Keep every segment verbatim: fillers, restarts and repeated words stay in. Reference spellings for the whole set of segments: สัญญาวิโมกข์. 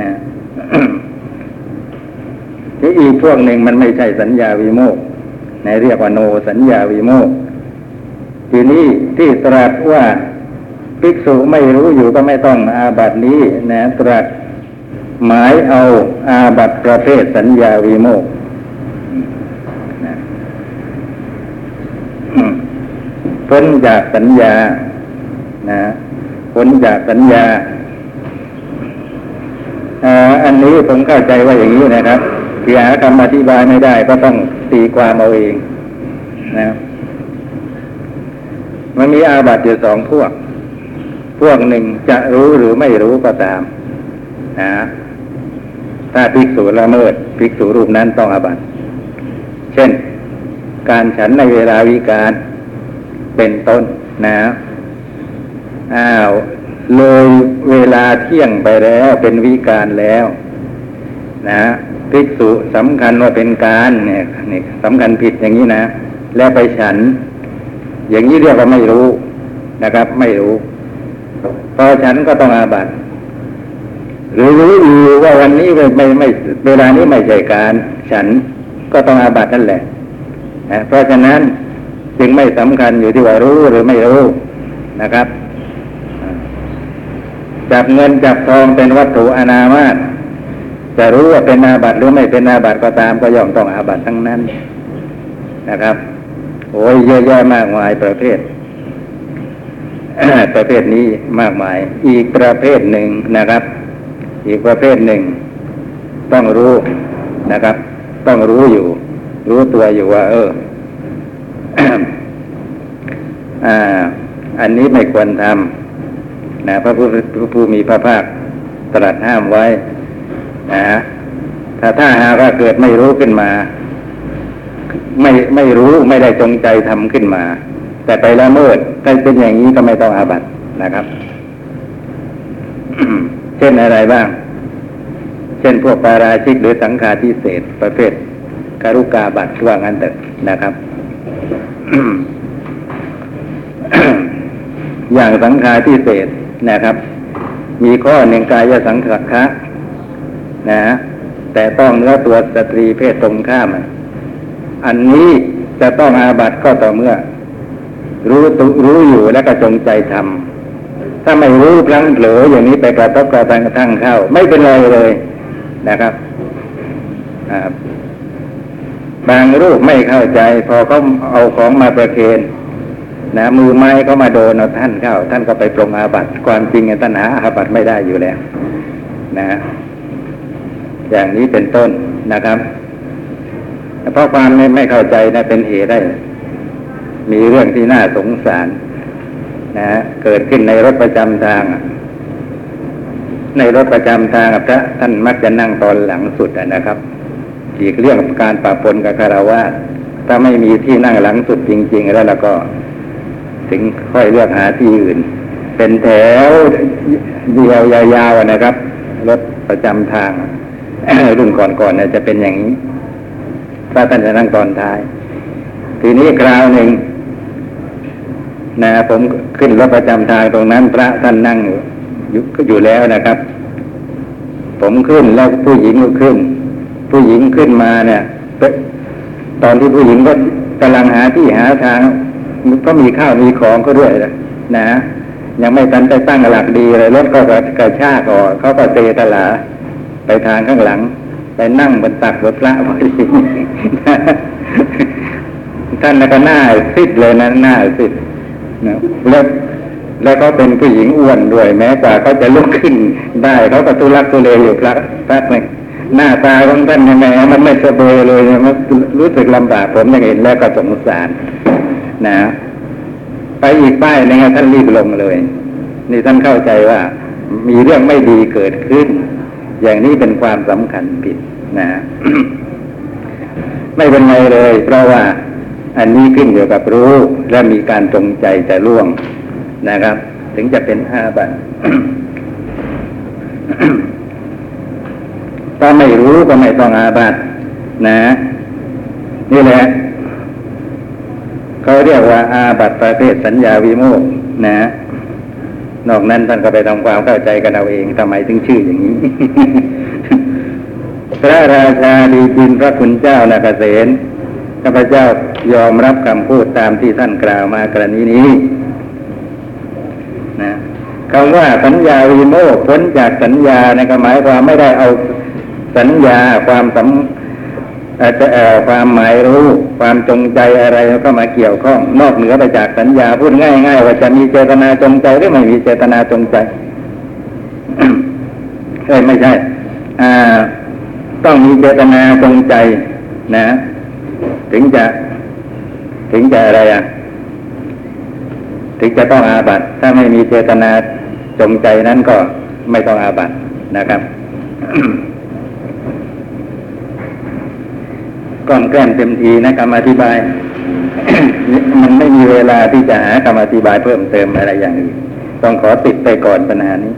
นะที่อีกช่วงหนึ่งมันไม่ใช่สัญญาวิโมกข์ในเรียกว่าโนสัญญาวิโมกข์ทีนี้ที่ตรัสว่าภิกษุไม่รู้อยู่ก็ไม่ต้องอาบัตินี้นะตรัสหมายเอาอาบัติประเภทสัญญาวิโมกข์พ้นจากสัญญานะพ้นจากสัญญาอ่าอันนี้ผมเข้าใจว่าอย่างนี้นะครับคือหาคำอธิบายไม่ได้ก็ต้องตีความเอาเองนะมันมีอาบัติอยู่สองพวกพวกหนึ่งจะรู้หรือไม่รู้ก็ตามนะถ้าภิกษุละเมิดภิกษุรูปนั้นต้องอาบัติเช่นการฉันในเวลาวิกาลเป็นต้นนะอ้าวเลยเวลาเที่ยงไปแล้วเป็นวิกาลแล้วนะภิกษุสำคัญว่าเป็นการเนี่ยนี่สำคัญผิดอย่างนี้นะแล้วไปฉันอย่างนี้เรียกว่าไม่รู้นะครับไม่รู้พอฉันก็ต้องอาบัติหรือรู้อยู่ว่าวันนี้ไม่ไม่เวลานี้ไม่ใช่การฉันก็ต้องอาบัตินั่นแหละนะเพราะฉะนั้นจึงไม่สำคัญอยู่ที่ว่ารู้หรือไม่รู้นะครับจับเงินจับทองเป็นวัตถุอนามาตจะรู้ว่าเป็นอาบัติหรือไม่เป็นอาบัติก็ตามก็ย่อมต้องอาบัติทั้งนั้นนะครับโอ้ยเยอะแยะมากมายประเภท ประเภทนี้มากมายอีกประเภทหนึ่งนะครับอีกประเภทหนึ่งต้องรู้นะครับต้องรู้อยู่รู้ตัวอยู่ว่าเออ อ่าอันนี้ไม่ควรทำนะพระผู้มีพระภาคตรัสห้ามไว้นะถ้าถ้าหากว่าเกิดไม่รู้ขึ้นมาไม่ไม่รู้ไม่ได้จงใจทำขึ้นมาแต่ไปละเมิดถ้าเป็นอย่างนี้ก็ไม่ต้องอาบัตินะครับ เช่นอะไรบ้างเช่นพวกปาราชิกหรือสังฆาทิเศษประเภทกรุกาบัตรว่างั้นเถอะนะครับ อย่างสังฆาทิเศษนะครับมีข้อหนึ่งกายสังฆะนะแต่ต้องเนื้อตัวสตรีเพศตรงข้ามอันนี้จะต้องอาบัติก็ต่อเมื่อรู้รู้อยู่แล้วก็จงใจทำถ้าไม่รู้พลั้งเผลออย่างนี้ไปกระทบกระทั่งเข้าไม่เป็นไรเลยนะครับบางรูปไม่เข้าใจพอเขาเอาของมาประเคนนะมือไม้เขามาโดนเอาท่านเข้าท่านก็ไปปรงอาบัติความจริงท่านหาอาบัติไม่ได้อยู่แล้วนะอย่างนี้เป็นต้นนะครับเพราะความไม่ไม่เข้าใจนะเป็นเหตุได้มีเรื่องที่น่าสงสารนะเกิดขึ้นในรถประจำทางในรถประจำทางพระท่านมักจะนั่งตอนหลังสุดนะครับอีกเรื่องการปะปนกับคฤหัสถ์ถ้าไม่มีที่นั่งหลังสุดจริงๆแล้วแล้วก็ถึงค่อยเลือกหาที่อื่นเป็นแถวเดียวยาวๆนะครับรถประจำทาง รุ่นก่อนๆ เนี่ยจะเป็นอย่างนี้พระท่านจะนั่งตอนท้ายทีนี้คราวหนึ่งนะผมขึ้นรถประจำทางตรงนั้นพระท่านนั่งอยู่อยู่แล้วนะครับผมขึ้นแล้วผู้หญิงก็ขึ้นผู้หญิงขึ้นมาเนี่ยตอนที่ผู้หญิงก็กำลังหาที่หาทางก็มีข้าวมีของก็ด้วยนะยังไม่ทันได้ตั้งหลักดีเลยรถก็กระชากออกเขาก็เตะตะหลาไปทางข้างหลังไปนั่งบนตักรถพระพอดีท่านก็หน้าซิดเลยนะหน้าซิดนะแล้วแล้วก็เป็นผู้หญิงอ้วนด้วยแม้กว่าเขาจะลุกขึ้นได้เขาก็ทุลักทุเลอยู่พระพระนึงหน้าตาของท่านแม่มันไม่สบายเลยมันรู้สึกลำบากผมยังเห็นแล้วก็สงสารนะไปอีกป้ายนึงท่านรีบลงเลยนี่ท่านเข้าใจว่ามีเรื่องไม่ดีเกิดขึ้นอย่างนี้เป็นความสำคัญผิดนะ ไม่เป็นไรเลยเพราะว่าอันนี้ขึ้นอยู่กับรู้และมีการจงใจจะล่วงนะครับถึงจะเป็นอาบัติ ถ้าไม่รู้ก็ไม่ต้องอาบัตินะนี่แหละเขาเรียกว่าอาบัติประเภทสัญญาวิโมกข์นะ นอกนั้นท่านก็ไปทำความเข้าใจกันเอาเองทำไมถึงชื่ออย่างนี้ พระราชาดีบินพระคุณเจ้านาคเสนข้าพเจ้ายอมรับคำพูดตามที่ท่านกล่าวมากรณีนี้นะคำว่าสัญญาวิโมกข์พ้นจากสัญญาในความหมายความไม่ได้เอาสัญญาความสำอาจจะความหมายรู้ความจงใจอะไรก็มาเกี่ยวข้องนอกเหนือไปจากสัญญาพูดง่ายๆว่าจะมีเจตนาจงใจหรือไม่มีเจตนาจงใจ เอ้ยไม่ใช่ต้องมีเจตนาจงใจนะถึงจะถึงจะอะไรอ่ะถึงจะต้องอาบัติถ้าไม่มีเจตนาจงใจนั้นก็ไม่ต้องอาบัตินะครับ ก่อนแกล้มเต็มทีนะคำอธิบาย มันไม่มีเวลาที่จะหาคำอธิบายเพิ่มเติมอะไรอย่างอื่นต้องขอติดไปก่อนปัญหานี้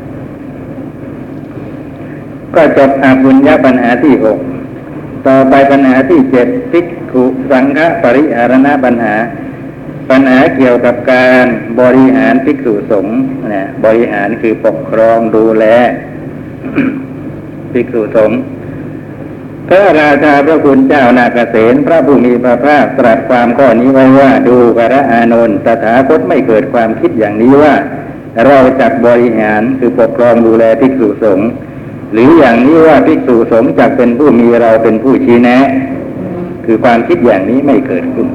ก็จบอาบุญญาปัญหาที่หกต่อไปปัญหาที่เจ็ดภิกขุสังฆปริหารณปัญหาปัญหาเกี่ยวกับการบริหารภิกษุสงฆ์นะบริหารคือปกครองดูแล ภิกษุสงฆ์พระราชาพระคุณเจ้านาคเสนพระผู้มีพระภาคตรัสความข้อนี้ไว้ว่าดูกระอานนท์ตถาคตไม่เกิดความคิดอย่างนี้ว่าเราจักบริหารคือปกครองดูแลภิกษุสงฆ์หรืออย่างนี้ว่าภิกษุสงฆ์จักเป็นผู้มีเราเป็นผู้ชี้แนะคือความคิดอย่างนี้ไม่เกิดขึ้น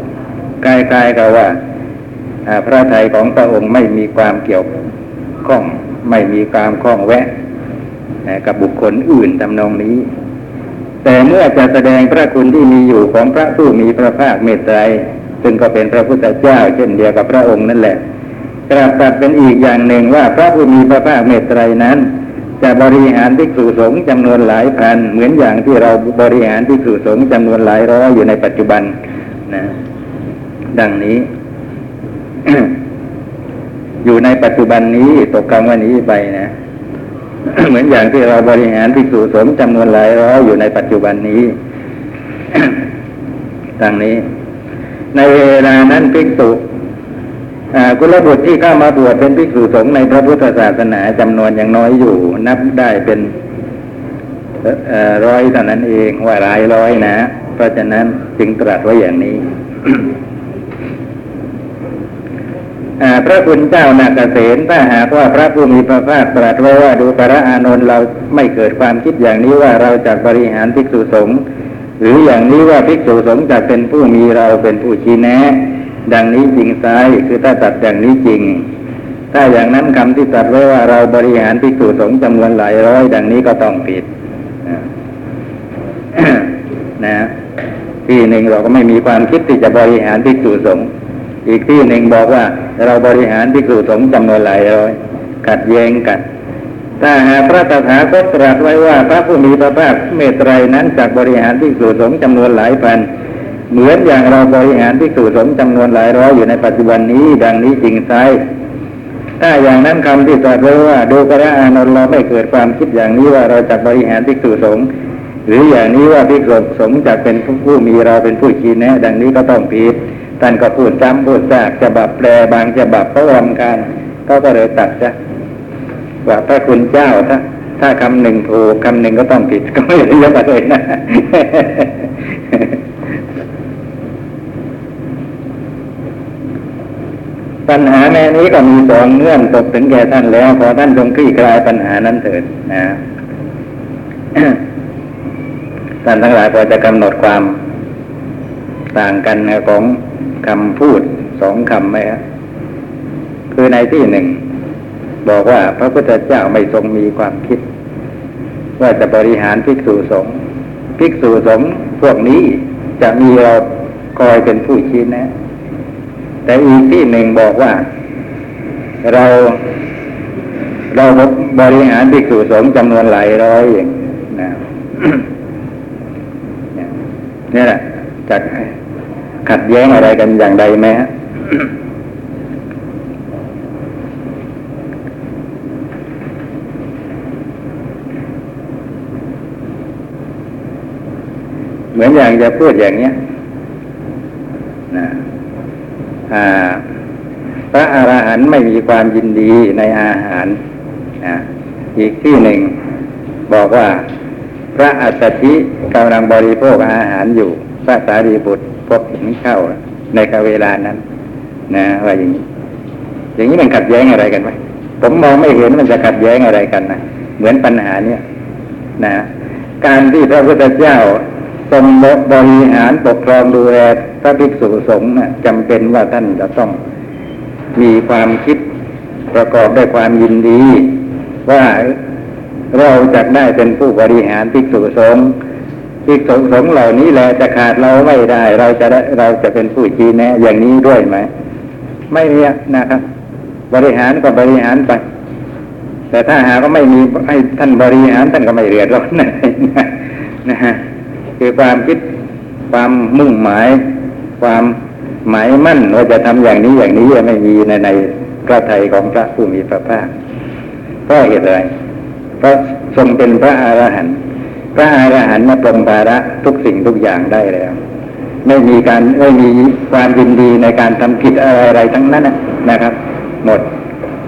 กายๆก็ว่าพระทัยของพระองค์ไม่มีความเกี่ยวข้องไม่มีความข้องแวะกับบุคคลอื่นทำนองนี้แต่เมื่อจะแสดงพระคุณที่มีอยู่ของพระผู้มีพระภาคเมตไตรซึ่งก็เป็นพระพุทธเจ้าเช่นเดียวกับพระองค์นั่นแหละกลับกลับเป็นอีกอย่างหนึ่งว่าพระผู้มีพระภาคเมตไตรนั้นจะบริหารภิกษุสงฆ์จำนวนหลายพันเหมือนอย่างที่เราบริหารภิกษุสงฆ์จำนวนหลายร้อยอยู่ในปัจจุบันนะดังนี้ อยู่ในปัจจุบันนี้ตกกลางวันนี้ไปนะ เหมือนอย่างที่เราบริหารภิกษุสงฆ์จำนวนหลายร้อยอยู่ในปัจจุบันนี้ ดังนี้ในเวลานั้นภิกษุกุลบุตรที่เข้ามาบวชเป็นภิกษุสงฆ์ในพระพุทธศาสนาจำนวนยังน้อยอยู่นับได้เป็นร้อยเท่านั้นเองว่าหลายร้อยนะเพราะฉะนั้นจึงตรัสไว้อย่างนี้พระคุณเจ้านาคเสนถ้าหากว่าพระผู้มีพระภาคตรัสไว้ว่าดูกระอานนท์เราไม่เกิดความคิดอย่างนี้ว่าเราจักบริหารภิกษุสงฆ์หรืออย่างนี้ว่าภิกษุสงฆ์จักเป็นผู้มีเราเป็นผู้ชี้แนะดังนี้จริงไซคือถ้าตรัสอย่างนี้จริงถ้าอย่างนั้นคำที่ตรัสไว้ว่าเราบริหารภิกษุสงฆ์จำนวนหลายร้อยดังนี้ก็ต้องผิดนะที่หนึ่งเราก็ไม่มีความคิดที่จะบริหารภิกษุสงฆ์อีกที่หนึ่งบอกว่าเราบริหารภิกษุสงฆ์จำนวนหลายร้อยขัดแย้งกันถ้าหากพระตถาคตตรัสไว้ว่าพระผู้มีพระภาคเมตไตรนั้นจักบริหารภิกษุสงฆ์จำนวนหลายพันเหมือนอย่างเราบริหารภิกษุสงฆ์จำนวนหลายร้อยอยู่ในปัจจุบันนี้ดังนี้จริงไซถ้าอย่างนั้นคำที่ตรัสไว้ว่าดูกระอานนท์เราไม่เกิดความคิดอย่างนี้ว่าเราจักบริหารภิกษุสงฆ์หรืออย่างนี้ว่าภิกษุสงฆ์จักเป็นผู้มีเราเป็นผู้ชี้แนะดังนี้ก็ต้องผิดท่านก็พูดซ้ำพูดซากฉบับแปลบางฉบับก็รำคาญก็ก็เลยตัดซะว่าพระคุณเจ้าถ้าถ้าคำหนึ่งถูกคำหนึ่งก็ต้องผิดก็ไม่เรียบเลยนะ ปัญหาแม่นี้ก็มีสองเงื่อนตกถึงแก่ท่านแล้วขอท่านจงคลี่คลายปัญหานั้นเถิดนะ ท่านทั้งหลายพอจะกำหนดความต่างกันของคำพูดสองคำไหมครับคือในที่หนึ่งบอกว่าพระพุทธเจ้าไม่ทรงมีความคิดว่าจะบริหารภิกษุสงฆ์ภิกษุสงฆ์พวกนี้จะมีเราคอยเป็นผู้ชี้แนะแต่อีกที่หนึ่งบอกว่าเราเราบริหารภิกษุสงฆ์จำนวนหลายร้อยอย่างนะ นี่แหละจะขัดแย้งอะไรกันอย่างใดไหมฮะ เหมือนอย่างจะพูดอย่างเนี้ยนะ พระอรหันต์ไม่มีความยินดีในอาหารนะอีกที่หนึ่งบอกว่าพระอัสสชิกำลังบริโภคอาหารอยู่พระสารีบุตรพบเห็นเข้าในกาลเวลานั้นนะว่าอย่างนี้อย่างนี้มันขัดแย้งอะไรกันไหมผมมองไม่เห็นมันจะขัดแย้งอะไรกันนะเหมือนปัญหาเนี่ยนะการที่พระพุทธเจ้าทรงบริหารปกครองดูแลพระภิกษุสงฆ์นะจำเป็นว่าท่านจะต้องมีความคิดประกอบด้วยความยินดีว่าเราจะได้เป็นผู้บริหารภิกษุสงฆ์ภิกษุสงฆ์เหล่านี้แหละจะขาดเราไม่ได้เราจะเราจะเป็นผู้ชี้แนะอย่างนี้ด้วยไหมไม่มีนะครับบริหารก็บริหารไปแต่ถ้าหาก็ไม่มีให้ท่านบริหารท่านก็ไม่เดือดร้อนนะนะฮะคือความคิดความมุ่งหมายความหมายมั่นว่าจะทำอย่างนี้อย่างนี้ไม่มีในในพระทัยของพระผู้มีพระภาคเพราะเหตุไรเพราะทรงเป็นพระอรหันต์พระอรหันต์มาปรมภาระทุกสิ่งทุกอย่างได้แล้วไม่มีการไม่มีความยินดีในการทำกิจอะไรๆทั้งนั้นนะครับหมด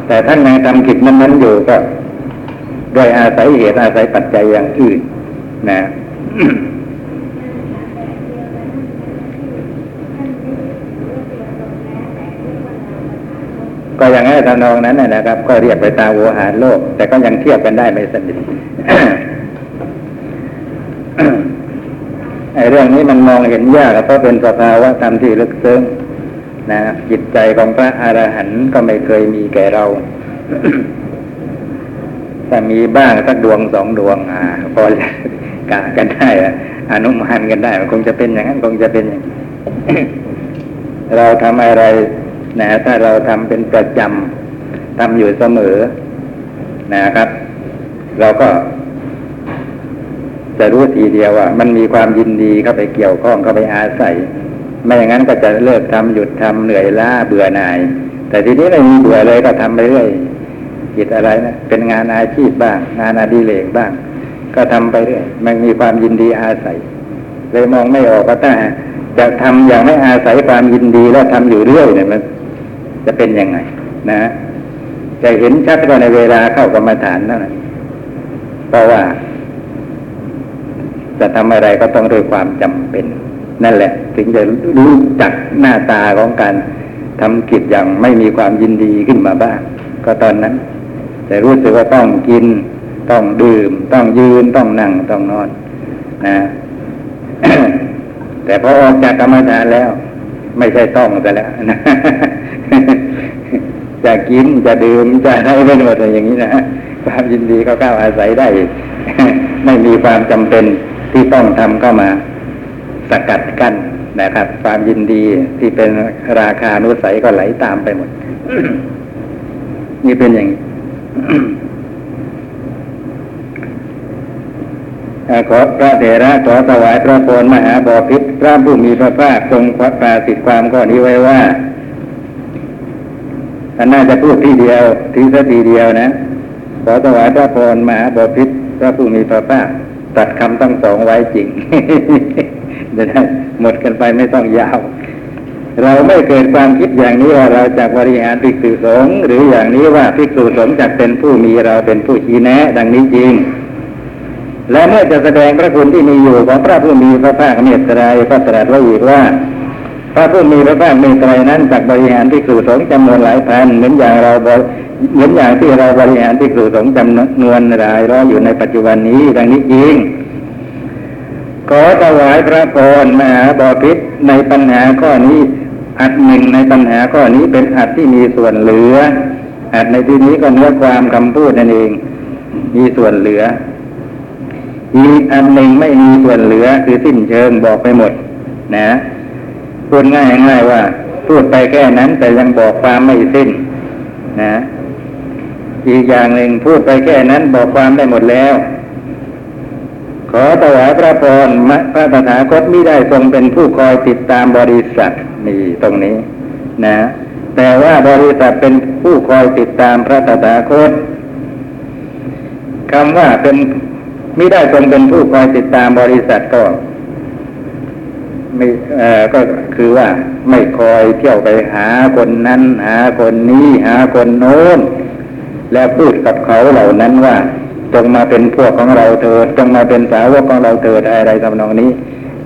แต่ท่านยังทำกิจนั้นๆอยู่ก็โดยอาศัยเหตุอาศัยปัจจัยอย่างอื่นนะ ก็อย่างนั้นตามนองนั้นนะครับก็เรียกไปตามโวหารโลกแต่ก็ยังเทียบกันได้ไม่สนิท ไอ้เรื่องนี้มันมองเห็นยากเพราะเป็นสภาวะธรรมที่ลึกซึ้งนะจิตใจของพระอรหันต์ก็ไม่เคยมีแก่เรา แต่มีบ้างสักดวงสองดวงอ่าพอจะกะกันได้อนุมานกันได้มันคงจะเป็นอย่างนั้นคงจะเป็นอย่าง เราทำอะไรนะถ้าเราทำเป็นประจำทำอยู่เสมอนะครับเราก็จะรู้ทีเดียวว่ามันมีความยินดีเข้าไปเกี่ยวข้องเข้าไปอาศัยไม่อย่างนั้นก็จะเลิกทำหยุดทำเหนื่อยล้าเบื่อหน่ายแต่ทีนี้ไม่มีเบื่อเลยก็ทำไปเรื่อยกิจอะไรนะเป็นงานอาชีพบ้างงานอดิเรกบ้างก็ทำไปเรื่อยมันมีความยินดีอาศัยเลยมองไม่ออกก็ถ้าจะทำอย่างไม่อาศัยความยินดีแล้วทำอยู่เรื่อยเนี่ยมันจะเป็นยังไงนะจะเห็นชัดก็ในเวลาเข้ากรรมฐานนั่นแหละเพราะว่าจะทำอะไรก็ต้องด้วยความจำเป็นนั่นแหละถึงจะรู้จักหน้าตาของการทำกิจอย่างไม่มีความยินดีขึ้นมาบ้างก็ตอนนั้นแต่รู้สึกว่าต้องกินต้องดื่มต้องยืนต้องนั่งต้องนอนนะ แต่พอออกจากกรรมฐานแล้วไม่ใช่ต้องแต่แล้ว จะกินจะดื่มจะให้เป็นหมดอะไรอย่างนี้นะความยินดีก็ก้าวอาศัยได้ ไม่มีความจำเป็นที่ต้องทำเข้ามาสกัดกั้นนะครับความยินดีที่เป็นราคานุสัยก็ไหลตามไปหมด นี่เป็นอย่าง ขอพระเถระขอถวายพระพรมหาบพิตรพระผู้มีพระภาคทรงปราศิตความข้อนี้ไว้ว่าน่าจะพูดทีเดียวทีสักทีเดียวนะขอถวายพระพรมหาบพิตรพระผู้มีพระภาคตัดคำทั้งสองไว้จริง จะได้หมดกันไปไม่ต้องยาวเราไม่เกิดความคิดอย่างนี้ว่าเราจะบริหารภิกษุสงฆ์หรืออย่างนี้ว่าภิกษุสงฆ์จะเป็นผู้มีเราเป็นผู้ชี้แนะดังนี้จริงและเมื่อจะแสดงพระคุณที่มีอยู่ของพระผู้มีพระภาคเมตตาพระตรัสไว้อีกว่าพระผู้มีพระภาคเมตตานั้นจักบริหารภิกษุสงฆ์จำนวนหลายพันเหมือนอย่างเราเหมือนอย่างที่เราบริหารภิกษุสงฆ์จำนวนหลายร้อยอยู่ในปัจจุบันนี้ดังนี้จริงขอถวายพระพรมหาบพิตรในปัญหาข้อนี้อัดหนึ่งในปัญหาข้อนี้เป็นอัดที่มีส่วนเหลืออัดในที่นี้ก็เนื้อความคำพูดนั่นเองมีส่วนเหลืออีกอันหนึ่งไม่มีส่วนเหลือคือสิ้นเชิงบอกไปหมดนะพูดง่ายง่ายว่าพูดไปแค่นั้นแต่ยังบอกความไม่สิ้นนะอีกอย่างหนึ่งพูดไปแค่นั้นบอกความได้หมดแล้วขอถวายพระพรพระตถาคตมิได้ทรงเป็นผู้คอยติดตามบริษัทนี่ตรงนี้นะแต่ว่าบริษัทเป็นผู้คอยติดตามพระตถาคตคำว่าเป็นมิได้ทรงเป็นผู้คอยติดตามบริษัทก็ ไม่ก็คือว่าไม่คอยเที่ยวไปหาคนนั้นหาคนนี้หาคนโน้นและพูดกับเขาเหล่านั้นว่าจงมาเป็นพวกของเราเถิดจงมาเป็นสาวกของเราเถิดอะไรทำนองนี้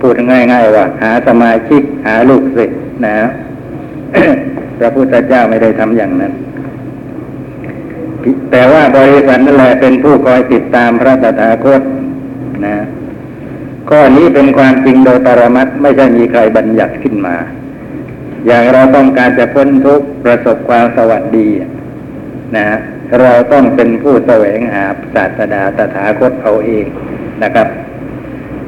พูดง่ายๆว่าหาสมาชิกหาลูกศิษย์นะ พระพุทธเจ้าไม่ได้ทำอย่างนั้นแต่ว่าบริษัทนั่นแหละเป็นผู้คอยติดตามพระตถาคตนะข้อนี้เป็นความจริงโดยปรมัตถ์ไม่ใช่มีใครบัญญัติขึ้นมาอย่างเราต้องการจะพ้นทุกข์ประสบความสวัสดีนะเราต้องเป็นผู้แสวงหาศาสดาตถาคตเอาเองนะครับ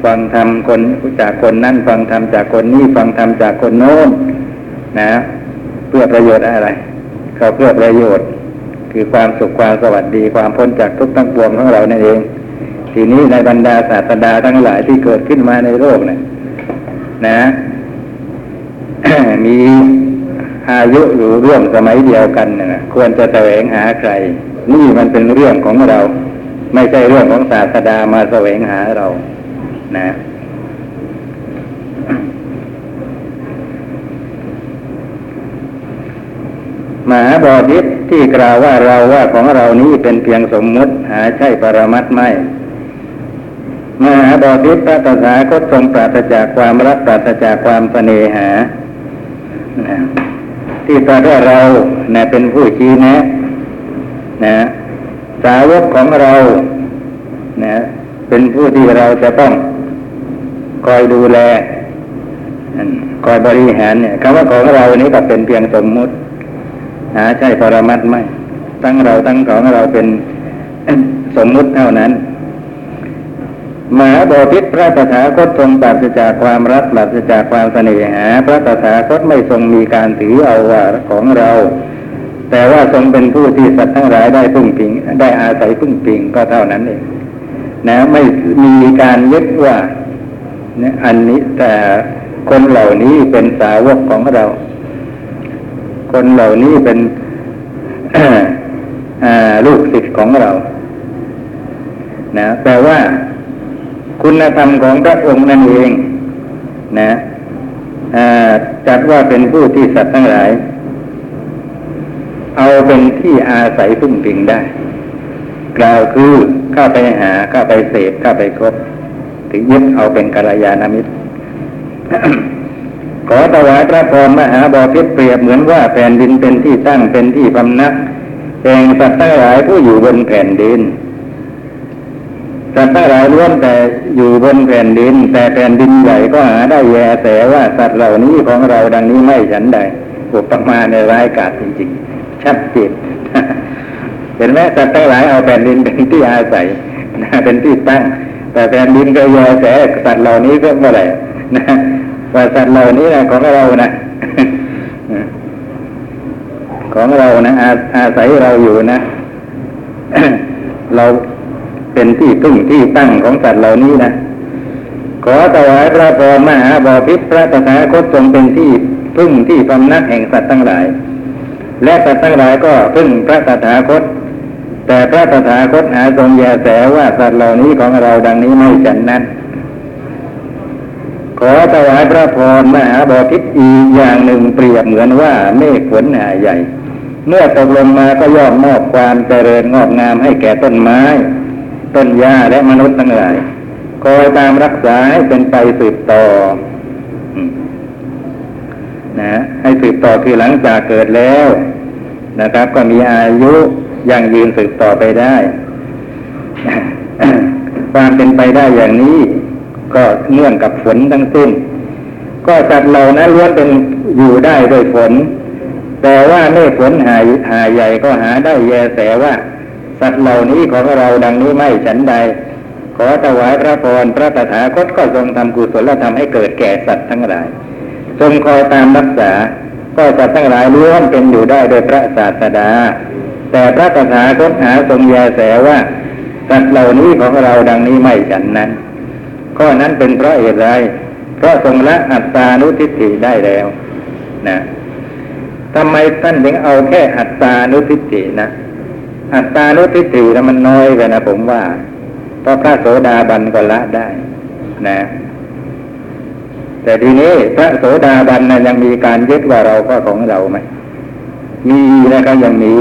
ฟังธรรมคนจากคนนั้นฟังธรรมจากคนนี้ฟังธรรมจากคนโน้นนะเพื่อประโยชน์อะไรเขาเพื่อประโยชน์คือความสุขความสวัสดีความพ้นจากทุกข์ทั้งปวงของเรานั่นเองทีนี้ในบรรดาศาสดาทั้งหลายที่เกิดขึ้นมาในโลกเนี่ยนะ มีอายุอยู่ร่วมสมัยเดียวกันนะควรจะแสวงหาใครนี่มันเป็นเรื่องของเราไม่ใช่เรื่องของศาสดามาแสวงหาเรานะมหาบอดิษฐ์ที่กล่าวว่าเราว่าของเรานี้เป็นเพียงสมมุติหาใช่ปรมัตถ์ไม่มหาบอดิษฐ์พระตถาคตทรงปราศจากความรักปราศจากความเสน่หานะที่ตรัสว่าเรานะเป็นผู้ชี้แนะนะสาวกของเรานะเป็นผู้ที่เราจะต้องคอยดูแลคอยบริหารเนี่ยคำว่าของเรานี้ก็เป็นเพียงสมมุติหาใช่ปรมัตถ์ไม่ทั้งเราทั้งของเราเป็น สมมุติเท่านั้นมหาบพิตรพระตถาคตทรงปราศจากความรักปราศจากความเสน่หาพระตถาคตไม่ทรงมีการถือเอาว่าของเราแต่ว่าทรงเป็นผู้ที่สัตว์ทั้งหลายได้พึ่งพิงได้อาศัยพึ่งพิงก็เท่านั้นเองนะไม่มีการยึดว่านะอันนี้แต่คนเหล่านี้เป็นสาวกของเราคนเหล่านี้เป็น ลูกศิษย์ของเรานะแต่ว่าคุณธรรมของพระองค์นั่นเองนะจัดว่าเป็นผู้ที่สัตว์ทั้งหลายเอาเป็นที่อาศัยพึ่งพิงได้กล่าวคือเข้าไปหาเข้าไปเสพเข้าไปคบถึงยึดเอาเป็นกัลยาณมิตร ขอถวายพระพรมหาบพิตรเปรียบเหมือนว่าแผ่นดินเป็นที่ตั้งเป็นที่พำนักแห่งสัตว์ทั้งหลายผู้อยู่บนแผ่นดินสัตว์ทั้งหลายล้วนแต่อยู่บนแผ่นดินแต่แผ่นดินใหญ่ก็หาได้แยแต่ว่าสัตว์เหล่านี้ของเราดังนี้ไม่ฉันใดอุปมาในรายกาจจริงๆชัดเจน เห็นไหมสัตว์ทั้งหลายเอาแผ่นดินเป็นที่อาศัยเป็นที่ตั้งแต่แผ่นดินก็แยแต่สัตว์เหล่านี้ก็เมื่อไหร่นะว่าสัตว์เหล่านี้นะของเรานะของเรานะอาอาศัยเราอยู่นะ เราเป็นที่พึ่งที่ตั้งของสัตว์เหล่านี้นะขอถวายพระพรมหาบพิตรพระตถาคตทรงเป็นที่พึ่งที่พำนักแห่งสัตว์ทั้งหลายและสัตว์ทั้งหลายก็พึ่งพระตถาคตแต่พระตถาคตหาทรงแยแสว่าสัตว์เหล่านี้ของเราดังนี้ไม่ฉันนั้นขอถวายพระพรมหาบพิตรอีกอย่างหนึ่งเปรียบเหมือนว่าเมฆฝนหนาใหญ่เมื่อตกลงมาก็ย่อมมอบความเจริญงอกงามให้แก่ต้นไม้ต้นหญ้าและมนุษย์ทั้งหลายคอยตามรักษาให้เป็นไปสืบต่อนะให้สืบต่อคือหลังจากเกิดแล้วนะครับก็มีอายุยังยืนสืบต่อไปได้ ความเป็นไปได้อย่างนี้ก็เนื่องกับฝนทั้งสิ้นก็สัตว์เหล่านั้นล้วนเป็นอยู่ได้โดยฝนแต่ว่าเมื่อฝนหายหายใหญ่ก็หาได้แยแสว่าสัตว์เหล่านี้ของเราดังนี้ไม่ฉันใดขอถวายพระพรพระตถาคตก็ทรงทำกุศลธรรมให้เกิดแก่สัตว์ทั้งหลายทรงคอยตามรักษาก็สัตว์ทั้งหลายล้วนเป็นอยู่ได้โดยพระศาสดาแต่พระตถาคตหาทรงแยแสว่าสัตว์เหล่านี้ของเราดังนี้ไม่ฉันนั้นข้อนั้นเป็นเพราะเหตุใดเพราะทรงละอัตตานุทิฏฐิได้แล้วนะทำไมท่านถึงเอาแค่อัตตานุทิฏฐินะอัตตานุทิฏฐินะมันน้อยไปนะผมว่าเพราะพระโสดาบันก็ละได้นะ แต่ทีนี้พระโสดาบันนั้นยังมีการยึดว่าเราก็ของเราไหมมีนะครับยังมี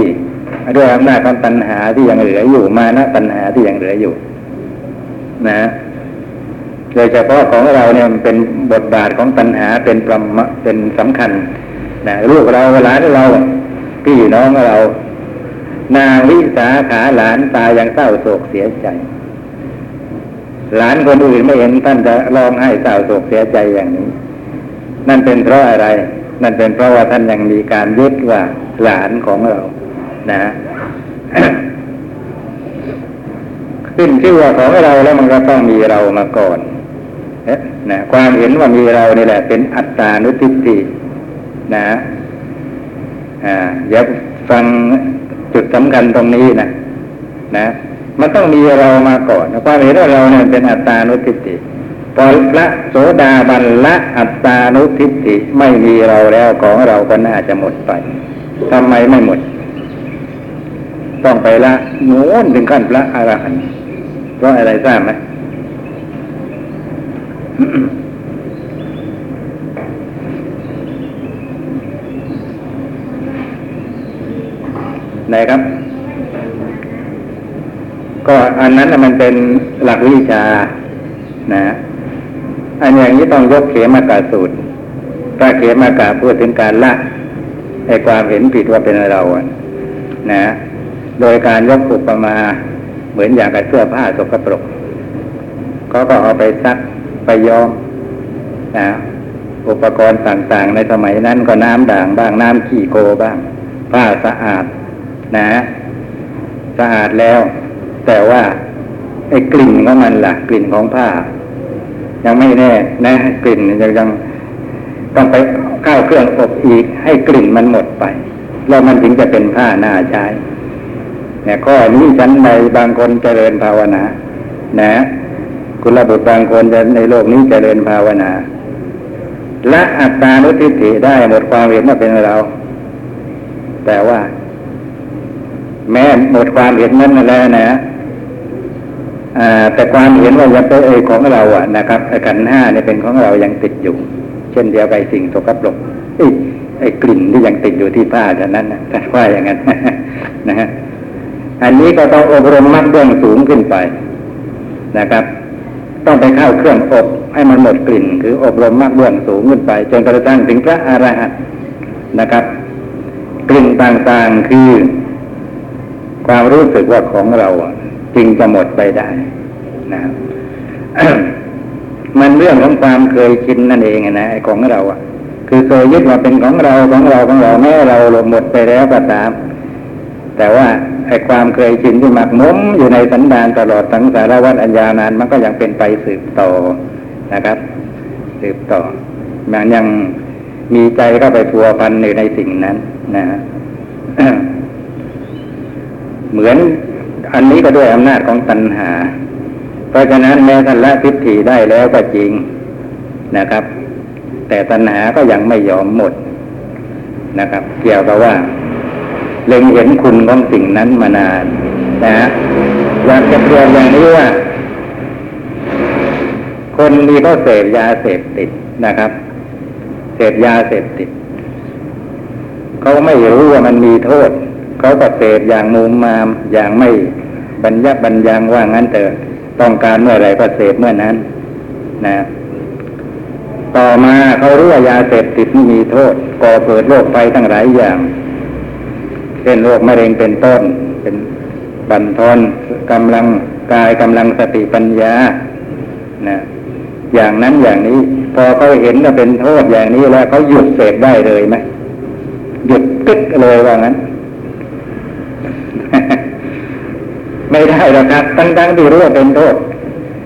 ด้วยอำนาจของตัณหาที่ยังเหลืออยู่มานะตัณหาที่ยังเหลืออยู่นะโดยเฉพาะของเราเนี่ยมันเป็นบทบาทของตัณหาเป็นประมะเป็นสำคัญนะลูกเราหลานเราพี่น้องเรานางวิสาขาหลานตายังเศร้าโศกเสียใจหลานคนอื่นไม่เห็นท่านจะร้องไห้เศร้าโศกเสียใจอย่างนี้นั่นเป็นเพราะอะไรนั่นเป็นเพราะว่าท่านยังมีการยึดว่าหลานของเรานะ ขึ้นชื่อว่าของเราแล้วมันก็ต้องมีเรามาก่อนนะความเห็นว่ามีเรานี่แหละเป็นอัตตานุทิฏฐินะอ่าอย่าฟังจุดสำคัญตรงนี้นะนะมันต้องมีเรามาก่อนความเห็นว่าเราเนี่ยเป็นอัตตานุทิฏฐิพอละโสดาบันละอัตตานุทิฏฐิไม่มีเราแล้วของเราก็น่าจะหมดไปทำไมไม่หมดต้องไปละโน้นถึงขั้นพระอรหันต์เพราะอะไรทราบไหม ไหนครับก็อันนั้นมันเป็นหลักวิชานะอันอย่างนี้ต้องยกเขมกะสูตรพระเขมกะพูดถึงการละไอ้ความเห็นผิดว่าเป็นเราอ่ะนะโดยการยกอุปมาเหมือนอย่างกับเสื้อผ้าสกปรกเขาก็เอาไปซักไปย้อมนะอุปกรณ์ต่างๆในสมัยนั้นก็น้ำด่างบ้างน้ำขี้โกบ้างผ้าสะอาดนะสะอาดแล้วแต่ว่าไอ้กลิ่นของมันล่ะกลิ่นของผ้ายังไม่แน่นะกลิ่นยังยังต้องไปเข้าเครื่องอบอีกให้กลิ่นมันหมดไปแล้วมันถึงจะเป็นผ้าน่าใช้เนี่ยข้อนี้ชั้นในบางคนเจริญภาวนานะกุลบุตรบางคนในโลกนี้เจริญภาวนาละอัตตานุทิฏฐิได้หมดความเห็นว่าเป็นเราแต่ว่าแม้หมดความเห็นนั้นแล้วนะแต่ความเห็นว่าจะเป็นของเราอ่ะนะครับขันธ์ห้าเนี่ยเป็นของเรายังติดอยู่เช่นเดียวกับสิ่งสกปรกไอ้กลิ่นที่ยังติดอยู่ที่ผ้าแต่นั้นนะแต่ว่าอย่างนั้นนะฮะอันนี้ก็ต้องอบรมมรรคเบื้องสูงขึ้นไปนะครับต้องไปเข้าเครื่องอบให้มันหมดกลิ่นคืออบรมมรรคเบื้องสูงขึ้นไปจนกระทั่งถึงพระอรหันต์นะครับกลิ่นต่างๆคือความรู้สึกว่าของเราจึงจะหมดไปได้นะมันเรื่องของความเคยชินนั่นเองนะไอ้ของเราอ่ะคือเคยยึดว่าเป็นของเราของเราของเราแม้เราหมดไปแล้วก็ตามแต่ว่าไอ้ความเคยชินที่หมักหมมอยู่ในสันดานตลอดทั้งสารวัฏอัญญานานมันก็ยังเป็นไปสืบต่อนะครับสืบต่อมันยังมีใจเข้าไปพัวพันอยู่ในสิ่งนั้นนะฮะ เหมือนอันนี้ก็ด้วยอำนาจของตัณหาเพราะฉะนั้นแม้ท่านละทิฏฐิได้แล้วก็จริงนะครับแต่ตัณหาก็ยังไม่ยอมหมดนะครับเกี่ยวกับว่าเล็งเห็นคุณของสิ่งนั้นมานานนะฮะอยากจะเตือนอย่างนี้ว่าคนมีก็เสพยาเสพติดนะครับเสพยาเสพติดเขาไม่รู้ว่ามันมีโทษเขาก็เสพอย่างมุมมามอย่างไม่บัญญัติบัญญังว่างั้นเถอะต้องการเมื่อไรก็เสพเมื่อนั้นนะต่อมาเขารู้ว่ายาเสพติดนี่มีโทษก่อเกิดโรคภัยทั้งหลายอย่างเช่นโรคมะเร็งเป็นต้นเป็นบั่นทอนกำลังกายกำลังสติปัญญานะอย่างนั้นอย่างนี้พอเขาเห็นว่าเป็นโทษอย่างนี้แล้วเขาหยุดเสพได้เลยไหมหยุดตึ๊กเลยว่างั้น ไม่ได้หรอกครับตั้งๆที่รู้ว่าเป็นโทษ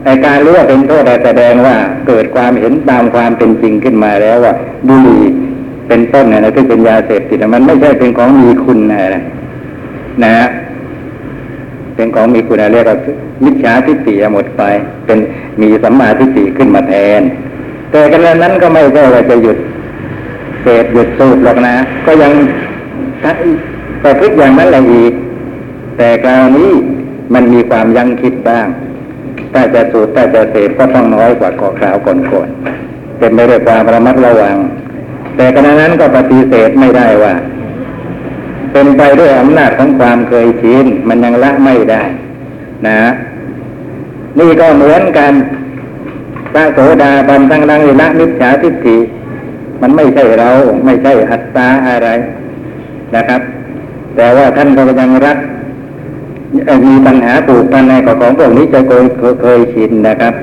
ในการรู้ว่าเป็นโทษแสดงว่าเกิดความเห็นตามความเป็นจริงขึ้นมาแล้วว่าบุหรี่เป็นต้นเนี่ยนะที่เป็นยาเสพติดมันไม่ใช่เป็นของมีคุณอะไรนะฮะเป็นของมีคุณอะไรก็มิจฉาทิฏฐิหมดไปเป็นมีสัมมาทิฏฐิขึ้นมาแทนแต่กันนั้นก็ไม่ใช่ว่าจะหยุดเสพหยุดสูบหรอกนะก็ยังแต่พฤติอย่างนั้นแหละอีกแต่คราวนี้มันมีความยั้งคิดบ้างถ้าจะสูบถ้าจะเสพก็ต้องน้อยกว่าก่อคราวก่อนๆ เป็นไปด้วยความระมัดระวังแต่ขณะนั้นก็ปฏิเสธไม่ได้ว่าเป็นไปด้วยอำนาจของความเคยชินมันยังละไม่ได้นะนี่ก็เหมือนกันพระโสดาบันทั้งนั้นละมิจฉาทิฏฐิมันไม่ใช่เราไม่ใช่อัตตาอะไรนะครับแต่ว่าท่านก็ยังรักมีปัญหาปลูกปัญหาของพวกนี้จะเคยชินนะครับ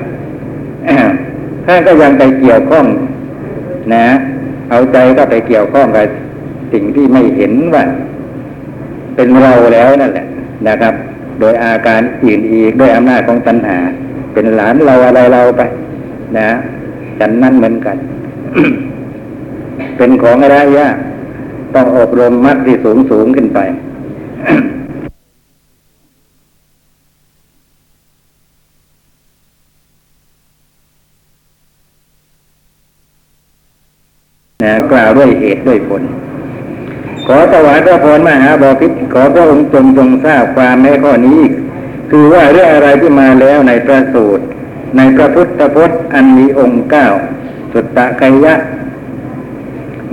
ท่านก็ยังไปเกี่ยวข้องนะเอาใจก็ไปเกี่ยวข้องกับสิ่งที่ไม่เห็นว่าเป็นเราแล้วนั่นแหละนะครับโดยอาการอื่นอีกด้วยอำนาจของตัณหาเป็นหลานเราอะไรเราไปนะฉันนั่นเหมือนกัน เป็นของอะไรยะต้องอบรมมรรคที่สูงสูงขึ้นไป นะกล่าวด้วยเหตุด้วยผลขอถวายพระพรมหาบพิตรขอพระองค์ทรงทรงทราบความในข้อนี้คือว่าเรื่องอะไรที่มาแล้วในพระสูตรในพระพุทธพจน์อันมีองค์เก้าสุตตะไกยะ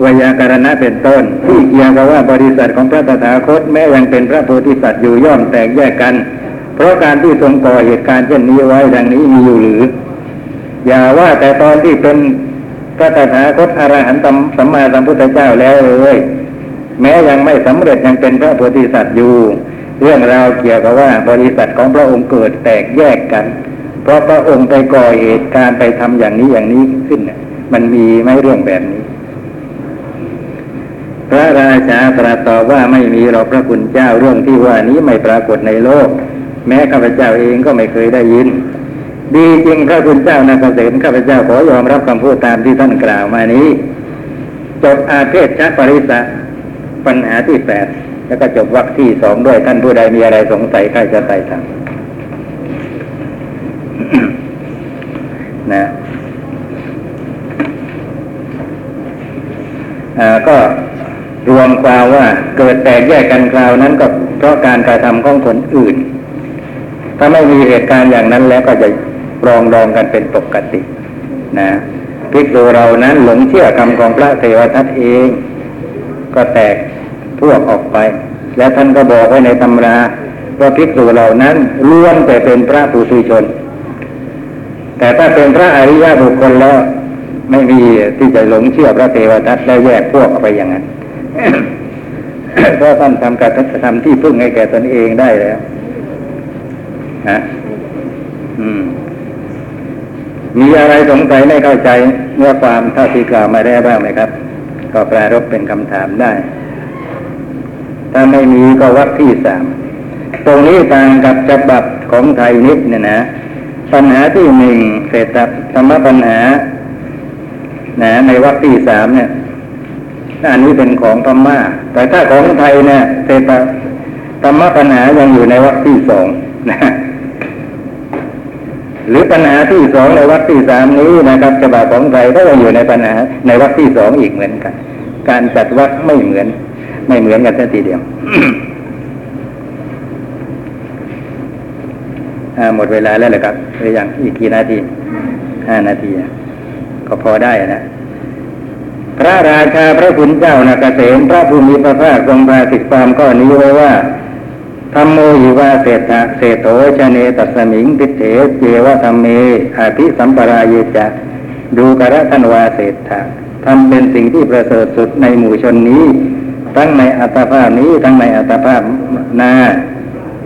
วยากรณะเป็นต้นที่เกี่ยวกับว่าบริษัทของพระตถาคตแม้ยังเป็นพระโพธิสัตว์อยู่ย่อมแตกแยกกันเพราะการที่ทรงก่อเหตุการณ์เช่นนี้ไว้ดังนี้มีอยู่หรืออย่าว่าแต่ตอนที่เป็นพระตถาคตอรหันตสัมมาสัมพุทธเจ้าแล้วเลยแม้ยังไม่สำเร็จยังเป็นพระโพธิสัตว์อยู่เรื่องราวเกี่ยวกับว่าบริษัทของพระองค์เกิดแตกแยกกันเพราะพระองค์ไปก่อเหตุการณ์ไปทำอย่างนี้อย่างนี้ขึ้นมันมีไหมเรื่องแบบนี้พระราชาตรัสตอบว่าไม่มีหรอกพระคุณเจ้าเรื่องที่ว่านี้ไม่ปรากฏในโลกแม้ข้าพเจ้าเองก็ไม่เคยได้ยินดีจริงพระคุณเจ้านาคเสนข้าพเจ้าขอยอมรับคำพูดตามที่ท่านกล่าวมานี้จบอาเพชฌปริสะปัญหาที่แปดแล้วก็จบวรรคที่สองด้วยท่านผู้ใดมีอะไรสงสัยใครจะไต่ถาม นะก็รวมความว่าเกิดแตกแยกกันคราวนั้นก็เพราะการกระทำของคนอื่นถ้าไม่มีเหตุการณ์อย่างนั้นแล้วก็จะรองรองกันเป็นปกตินะภิกษุเรานั้นหลงเชื่อคำของพระเทวทัตเองก็แตกพวกออกไปและท่านก็บอกไว้ในตำราว่าภิกษุเหล่านั้นล้วนแต่เป็นพระปุถุชนแต่ถ้าเป็นพระอริยบุคคลแล้วไม่มีที่จะหลงเชื่อพระเทวทัตและแยกพวกออกไปอย่างนั้น เพราะท่านทำการทำที่พึ่งให้แก่ตนเองได้แล้วนะอืมมีอะไรสงสัยไม่เข้าใจเมื่อความเท่าที่กล่าวมาได้บ้างไหมครับก็ปรารภเป็นคำถามได้ถ้าไม่มีก็วรรคที่สามตรงนี้ต่างกับฉบับของไทยนิดเนี่ยนะปัญหาที่หนึ่งเศรษฐธรรมปัญหานะในวรรคที่สามเนี่ยอันนี้เป็นของพม่าแต่ถ้าของไทยเนี่ยเศรษฐธรรมปัญหายังอยู่ในวรรคที่สองนะหรือปัญหาที่สองในวรรคที่สามนี้นะครับฉบับของไทยก็ยังอยู่ในปัญหาในวรรคที่สองอีกเหมือนกันการจัดวรรคไม่เหมือนไม่เหมือนกันแต่ทีเดียว หมดเวลาแล้วเหรอครับหรือยังอีกกี่นาทีห้านาทีก็พอได้นะพระราชาพระคุณเจ้านาคเสนพระภูมิพระภาคทรงประสิทธิ์ความข้อนี้ไว้ว่าธัมโมหิวาเศษฐะเศโธชเนตัสสมิงติเถเจวะธัมเมอภิสัมปรายจะดูกระทันวาเศษฐะทำเป็นสิ่งที่ประเสริฐสุดในหมู่ชนนี้ทั้งในอัตภาพนี้ทั้งในอัตภาพหน้า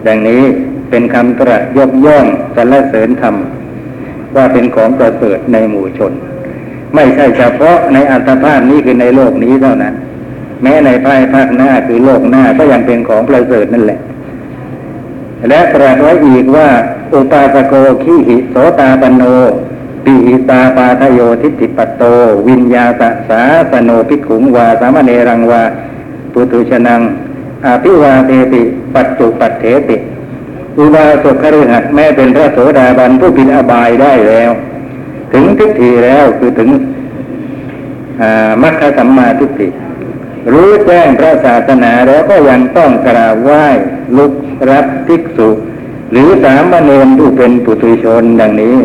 ดังนี้เป็นคำตรัสยกย่องสรรเสริญธรรมว่าเป็นของประเสริฐในหมู่ชนไม่ใช่เฉพาะในอัตภาพนี้คือในโลกนี้เท่านั้นแม้ในภายภาคหน้าคือโลกหน้าก็ยังเป็นของประเสริฐนั่นแหละและตรัสไว้อีกว่าอุปาสโกขีหิโสตาปโนปิหิตาปาทโยทิฏฐิปัตโตวิญญาตสาสโนภิกขุงวาสามเณรังวาปุถุชนังอภิวาเทติปัจจุปัฏเถติอุบาสกคฤหัสถ์แม้เป็นพระโสดาบันผู้ปิดอบายได้แล้วถึงทิฏฐิแล้วคือถึงมรรคสัมมาทิฏฐิรู้แจ้งพระศาสนาแล้วก็ยังต้องกราบไหว้ลุกรับภิกษุหรือสามเณรผู้เป็นปุถุชนดังนี้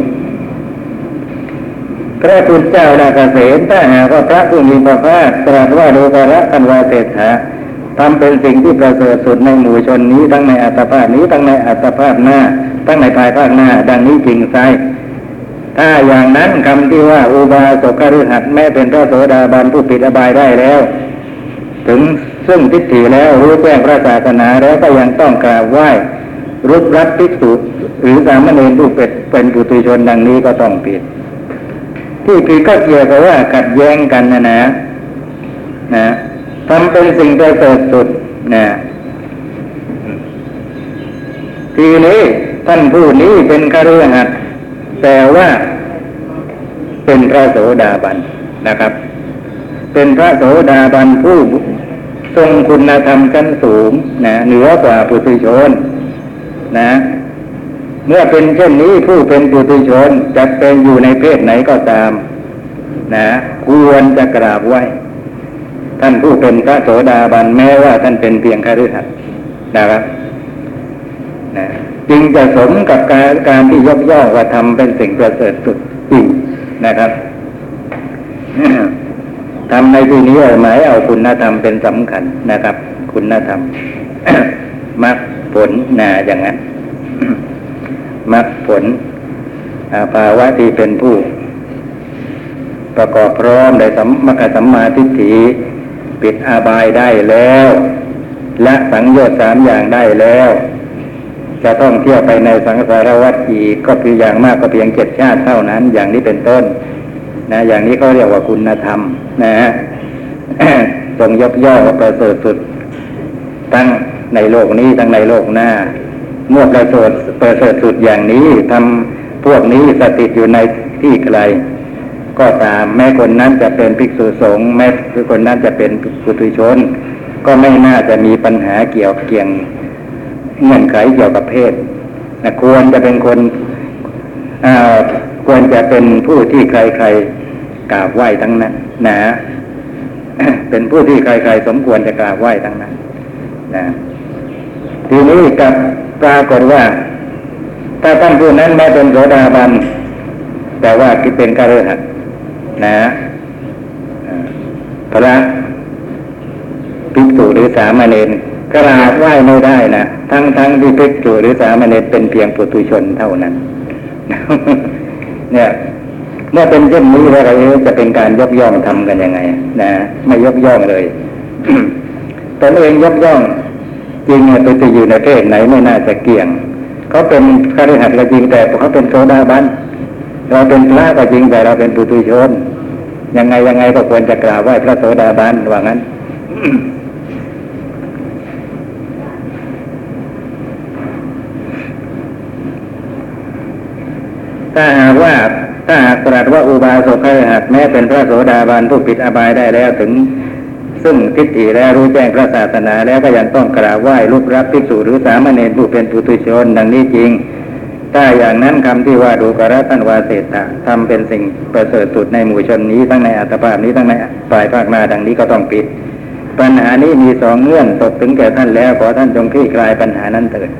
พระพุทธเจ้าได้เกษมถ้าหากว่าพระผู้มีพระภาคตรัสว่าโลกรักอันวาเสถะทำเป็นสิ่งที่ประเสริฐสุดในหมู่ชนนี้ทั้งในอัตภาพนี้ทั้งในอัตภาพหน้าทั้งในภายภาคหน้าดังนี้จริงไซถ้าอย่างนั้นคำที่ว่าอุบาสกคฤหัสถ์แม้เป็นพระโสดาบันผู้ปิดอบายได้แล้วถึงซึ่งทิฏฐิแล้วรู้แจ้งพระศาสนาแล้วก็ยังต้องกราบไหว้รูปรัตภิกษุหรือสามเณรผู้เป็นเป็นปุถุชนดังนี้ก็ต้องผิดที่ผิดก็เกี่ยวกับว่าขัดแย้งกันนะนะนะทำเป็นสิ่งประเสริฐสุดนะทีนี้ท่านผู้นี้เป็นคฤหัสถ์แต่ว่าเป็นพระโสดาบันนะครับเป็นพระโสดาบันผู้ทรงคุณธรรมชั้นสูงนะเหนือกว่าปุถุชนนะเมื่อเป็นเช่นนี้ผู้เป็นปุถุชนจะเป็นอยู่ในเพศไหนก็ตามนะควรจะกราบไหว้ท่านผู้เป็นพระโสดาบันแม้ว่าท่านเป็นเพียงคฤหัสถ์นะครับนะจึงจะสมกับการการที่ยกย่องว่าทำเป็นสิ่งประเสริฐสุดจริงนะครับทำในที่นี้หมายเอาคุณธรรมเป็นสำคัญนะครับคุณธรรม มรรคผลน่ะอย่างนั้น มรรคผลภาวะที่เป็นผู้ประกอบพร้อมในสัมมกสัมมาทิฏฐิปิดอาบายได้แล้วละสังโยชน์สามอย่างได้แล้วจะต้องเที่ยวไปในสังสารวัฏอีกก็คืออย่างมากก็เพียงเจ็ดชาติเท่านั้นอย่างนี้เป็นต้นนะอย่างนี้เขาเรียกว่าคุณธรรมนะฮะ ทรงยกย่องว่าประเสริฐสุดทั้งในโลกนี้ทั้งในโลกหน้าเมื่อประเสริฐประเสริฐสุดอย่างนี้ทำพวกนี้สถิตอยู่ในที่ไกลก็ตามแม้คนนั้นจะเป็นภิกษุสงฆ์แม้คนนั้นจะเป็นปุถุชนก็ไม่น่าจะมีปัญหาเกี่ยวเกี่ยงเงื่อนไขเกี่ยวกับเพศนะควรจะเป็นคนควรจะเป็นผู้ที่ใครๆกราบไหว้ทั้งนั้นนะเป็นผู้ที่ใครๆสมควรจะกราบไหว้ทั้งนั้นนะทีนี้กับปรากฏว่าถ้าท่านผู้นั้นไม่เป็นโสดาบันแต่ว่าที่เป็นคฤหัสถ์นะพระภิกษุหรือสามเณรกราบไหว้ไม่ได้นะทั้งทั้งที่ภิกษุหรือสามเณรเป็นเพียงปุถุชนเท่านั้นเนี่ยเมื่อเป็นเช่นนี้แล้วเราจะเป็นการยกย่องทำกันยังไงนะไม่ยกย่องเลย ตนเองยกย่องจริงเนี่ยไปจะอยู่ในเพศไหนไม่น่าจะเกี่ยงเขาเป็นคฤหัสถ์ก็จริงแต่เขาเป็นโสดาบันเราเป็นพระก็จริงแต่เราเป็นปุถุชนยังไงยังไงก็ควรจะกราบไหว้พระโสดาบันว่างั้น ถ้าหากว่าถ้าหากตรัสว่าอุบาสกคฤหัสถ์แม้เป็นพระโสดาบันผู้ปิดอบายได้แล้วถึงซึ่งทิฏฐิและรู้แจ้งพระศาสนาแล้วก็ยังต้องกราบไหว้รูปรับภิกษุหรือสามเณรผู้เป็นปุถุชนดังนี้จริงถ้าอย่างนั้นคำที่ว่าดูกระตันวาเสตะทำเป็นสิ่งประเสริฐสุดในหมู่ชนนี้ทั้งในอัตภาพนี้ทั้งในฝ่ายภาคหน้าดังนี้ก็ต้องปิดปัญหานี้มีสองเงื่อนตกถึงแก่ท่านแล้วขอท่านจงคลี่คลายปัญหานั้นเถิด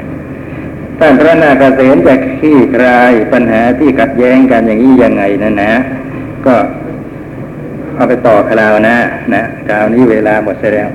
ท่านพระนาคเสนจะคลี่คลายปัญหาที่ขัดแย้งกันอย่างนี้ยังไงนะนะก็เอาไปต่อคราวหน้านะคราวนี้เวลาหมดแล้ว